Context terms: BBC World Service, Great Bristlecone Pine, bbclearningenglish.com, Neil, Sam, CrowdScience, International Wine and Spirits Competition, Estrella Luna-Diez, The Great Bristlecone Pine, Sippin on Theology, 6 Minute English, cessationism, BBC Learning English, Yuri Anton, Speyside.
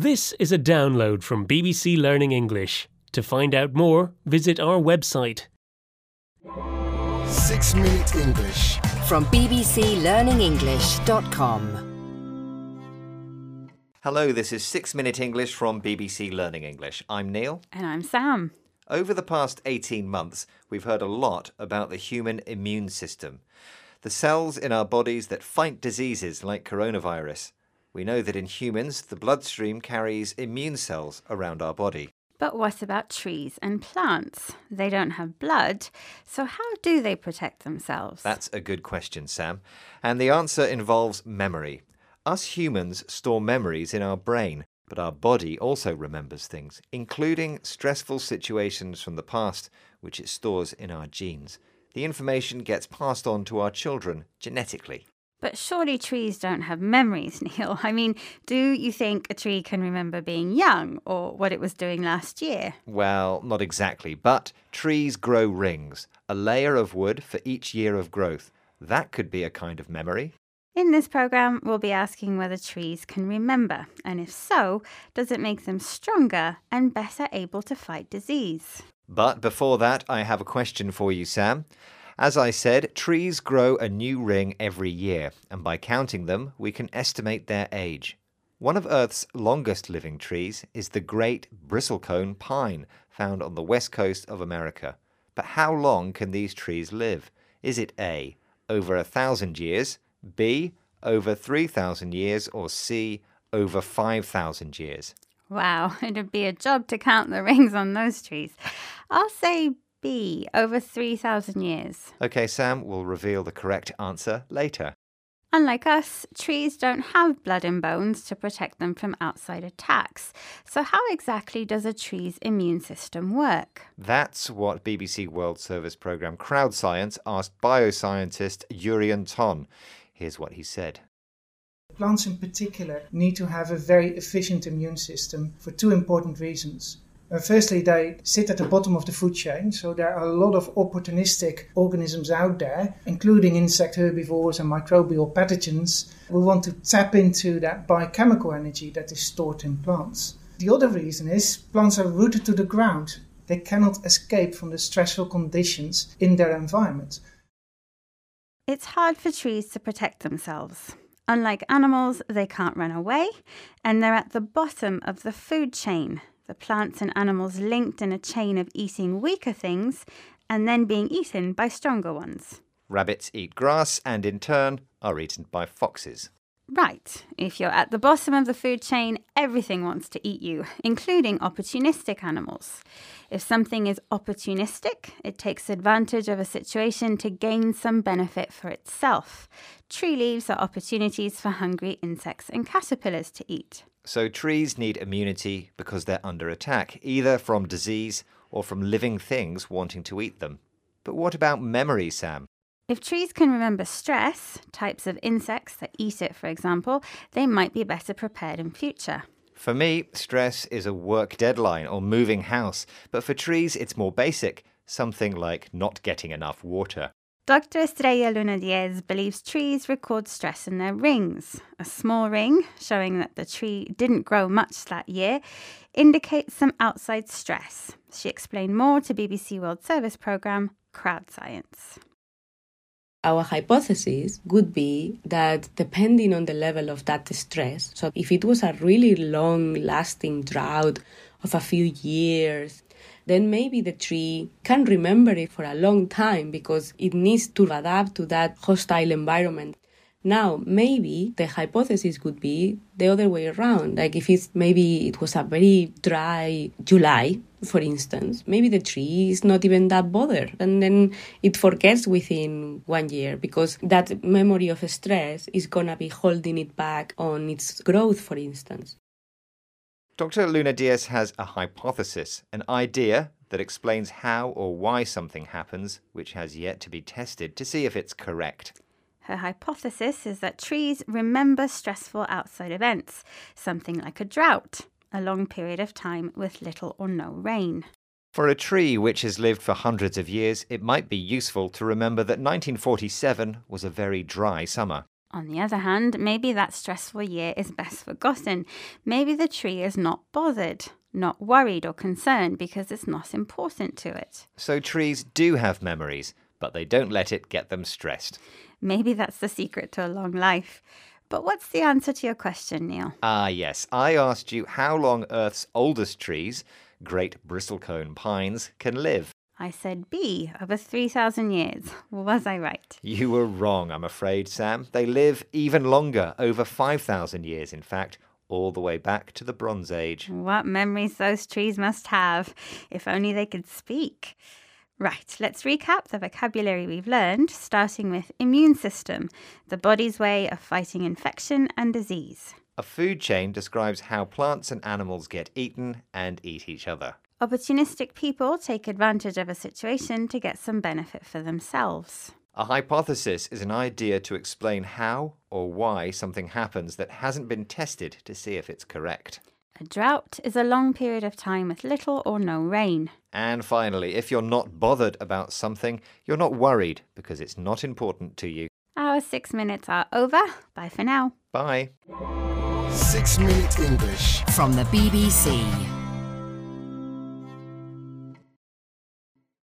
This is a download from BBC Learning English. To find out more, visit our website. 6 Minute English from bbclearningenglish.com. Hello, this is 6 Minute English from BBC Learning English. I'm Neil. And I'm Sam. Over the past 18 months, we've heard a lot about the human immune system, the cells in our bodies that fight diseases like coronavirus. We know that in humans, the bloodstream carries immune cells around our body. But what about trees and plants? They don't have blood, so how do they protect themselves? That's a good question, Sam. And the answer involves memory. Us humans store memories in our brain, but our body also remembers things, including stressful situations from the past, which it stores in our genes. The information gets passed on to our children genetically. But surely trees don't have memories, Neil. I mean, do you think a tree can remember being young or what it was doing last year? Well, not exactly, but trees grow rings, a layer of wood for each year of growth. That could be a kind of memory. In this programme, we'll be asking whether trees can remember, and if so, does it make them stronger and better able to fight disease? But before that, I have a question for you, Sam. As I said, trees grow a new ring every year, and by counting them, we can estimate their age. One of Earth's longest living trees is the Great Bristlecone Pine, found on the west coast of America. But how long can these trees live? Is it A, over 1,000 years, B, over 3,000 years, or C, over 5,000 years? Wow, it'd be a job to count the rings on those trees. I'll say B, over 3,000 years. OK, Sam, we'll reveal the correct answer later. Unlike us, trees don't have blood and bones to protect them from outside attacks. So how exactly does a tree's immune system work? That's what BBC World Service programme CrowdScience asked bioscientist Yuri Anton. Here's what he said. Plants in particular need to have a very efficient immune system for two important reasons. Firstly, they sit at the bottom of the food chain, so there are a lot of opportunistic organisms out there, including insect herbivores and microbial pathogens. We want to tap into that biochemical energy that is stored in plants. The other reason is plants are rooted to the ground. They cannot escape from the stressful conditions in their environment. It's hard for trees to protect themselves. Unlike animals, they can't run away, and they're at the bottom of the food chain. The plants and animals linked in a chain of eating weaker things and then being eaten by stronger ones. Rabbits eat grass and, in turn, are eaten by foxes. Right. If you're at the bottom of the food chain, everything wants to eat you, including opportunistic animals. If something is opportunistic, it takes advantage of a situation to gain some benefit for itself. Tree leaves are opportunities for hungry insects and caterpillars to eat. So trees need immunity because they're under attack, either from disease or from living things wanting to eat them. But what about memory, Sam? If trees can remember stress, types of insects that eat it, for example, they might be better prepared in future. For me, stress is a work deadline or moving house. But for trees, it's more basic, something like not getting enough water. Dr. Estrella Luna-Diez believes trees record stress in their rings. A small ring, showing that the tree didn't grow much that year, indicates some outside stress. She explained more to BBC World Service programme CrowdScience. Our hypothesis would be that depending on the level of that stress, so if it was a really long-lasting drought of a few years, then maybe the tree can remember it for a long time because it needs to adapt to that hostile environment. Now, maybe the hypothesis could be the other way around. Like if it's maybe it was a very dry July, for instance, maybe the tree is not even that bothered and then it forgets within 1 year because that memory of stress is going to be holding it back on its growth, for instance. Dr. Luna-Diez has a hypothesis, an idea that explains how or why something happens, which has yet to be tested to see if it's correct. Her hypothesis is that trees remember stressful outside events, something like a drought, a long period of time with little or no rain. For a tree which has lived for hundreds of years, it might be useful to remember that 1947 was a very dry summer. On the other hand, maybe that stressful year is best forgotten. Maybe the tree is not bothered, not worried or concerned because it's not important to it. So trees do have memories, but they don't let it get them stressed. Maybe that's the secret to a long life. But what's the answer to your question, Neil? Yes. I asked you how long Earth's oldest trees, Great Bristlecone Pines, can live. I said B, over 3,000 years. Was I right? You were wrong, I'm afraid, Sam. They live even longer, over 5,000 years, in fact, all the way back to the Bronze Age. What memories those trees must have, if only they could speak. Right, let's recap the vocabulary we've learned, starting with immune system, the body's way of fighting infection and disease. A food chain describes how plants and animals get eaten and eat each other. Opportunistic people take advantage of a situation to get some benefit for themselves. A hypothesis is an idea to explain how or why something happens that hasn't been tested to see if it's correct. A drought is a long period of time with little or no rain. And finally, if you're not bothered about something, you're not worried because it's not important to you. Our 6 minutes are over. Bye for now. Bye. 6 Minute English from the BBC.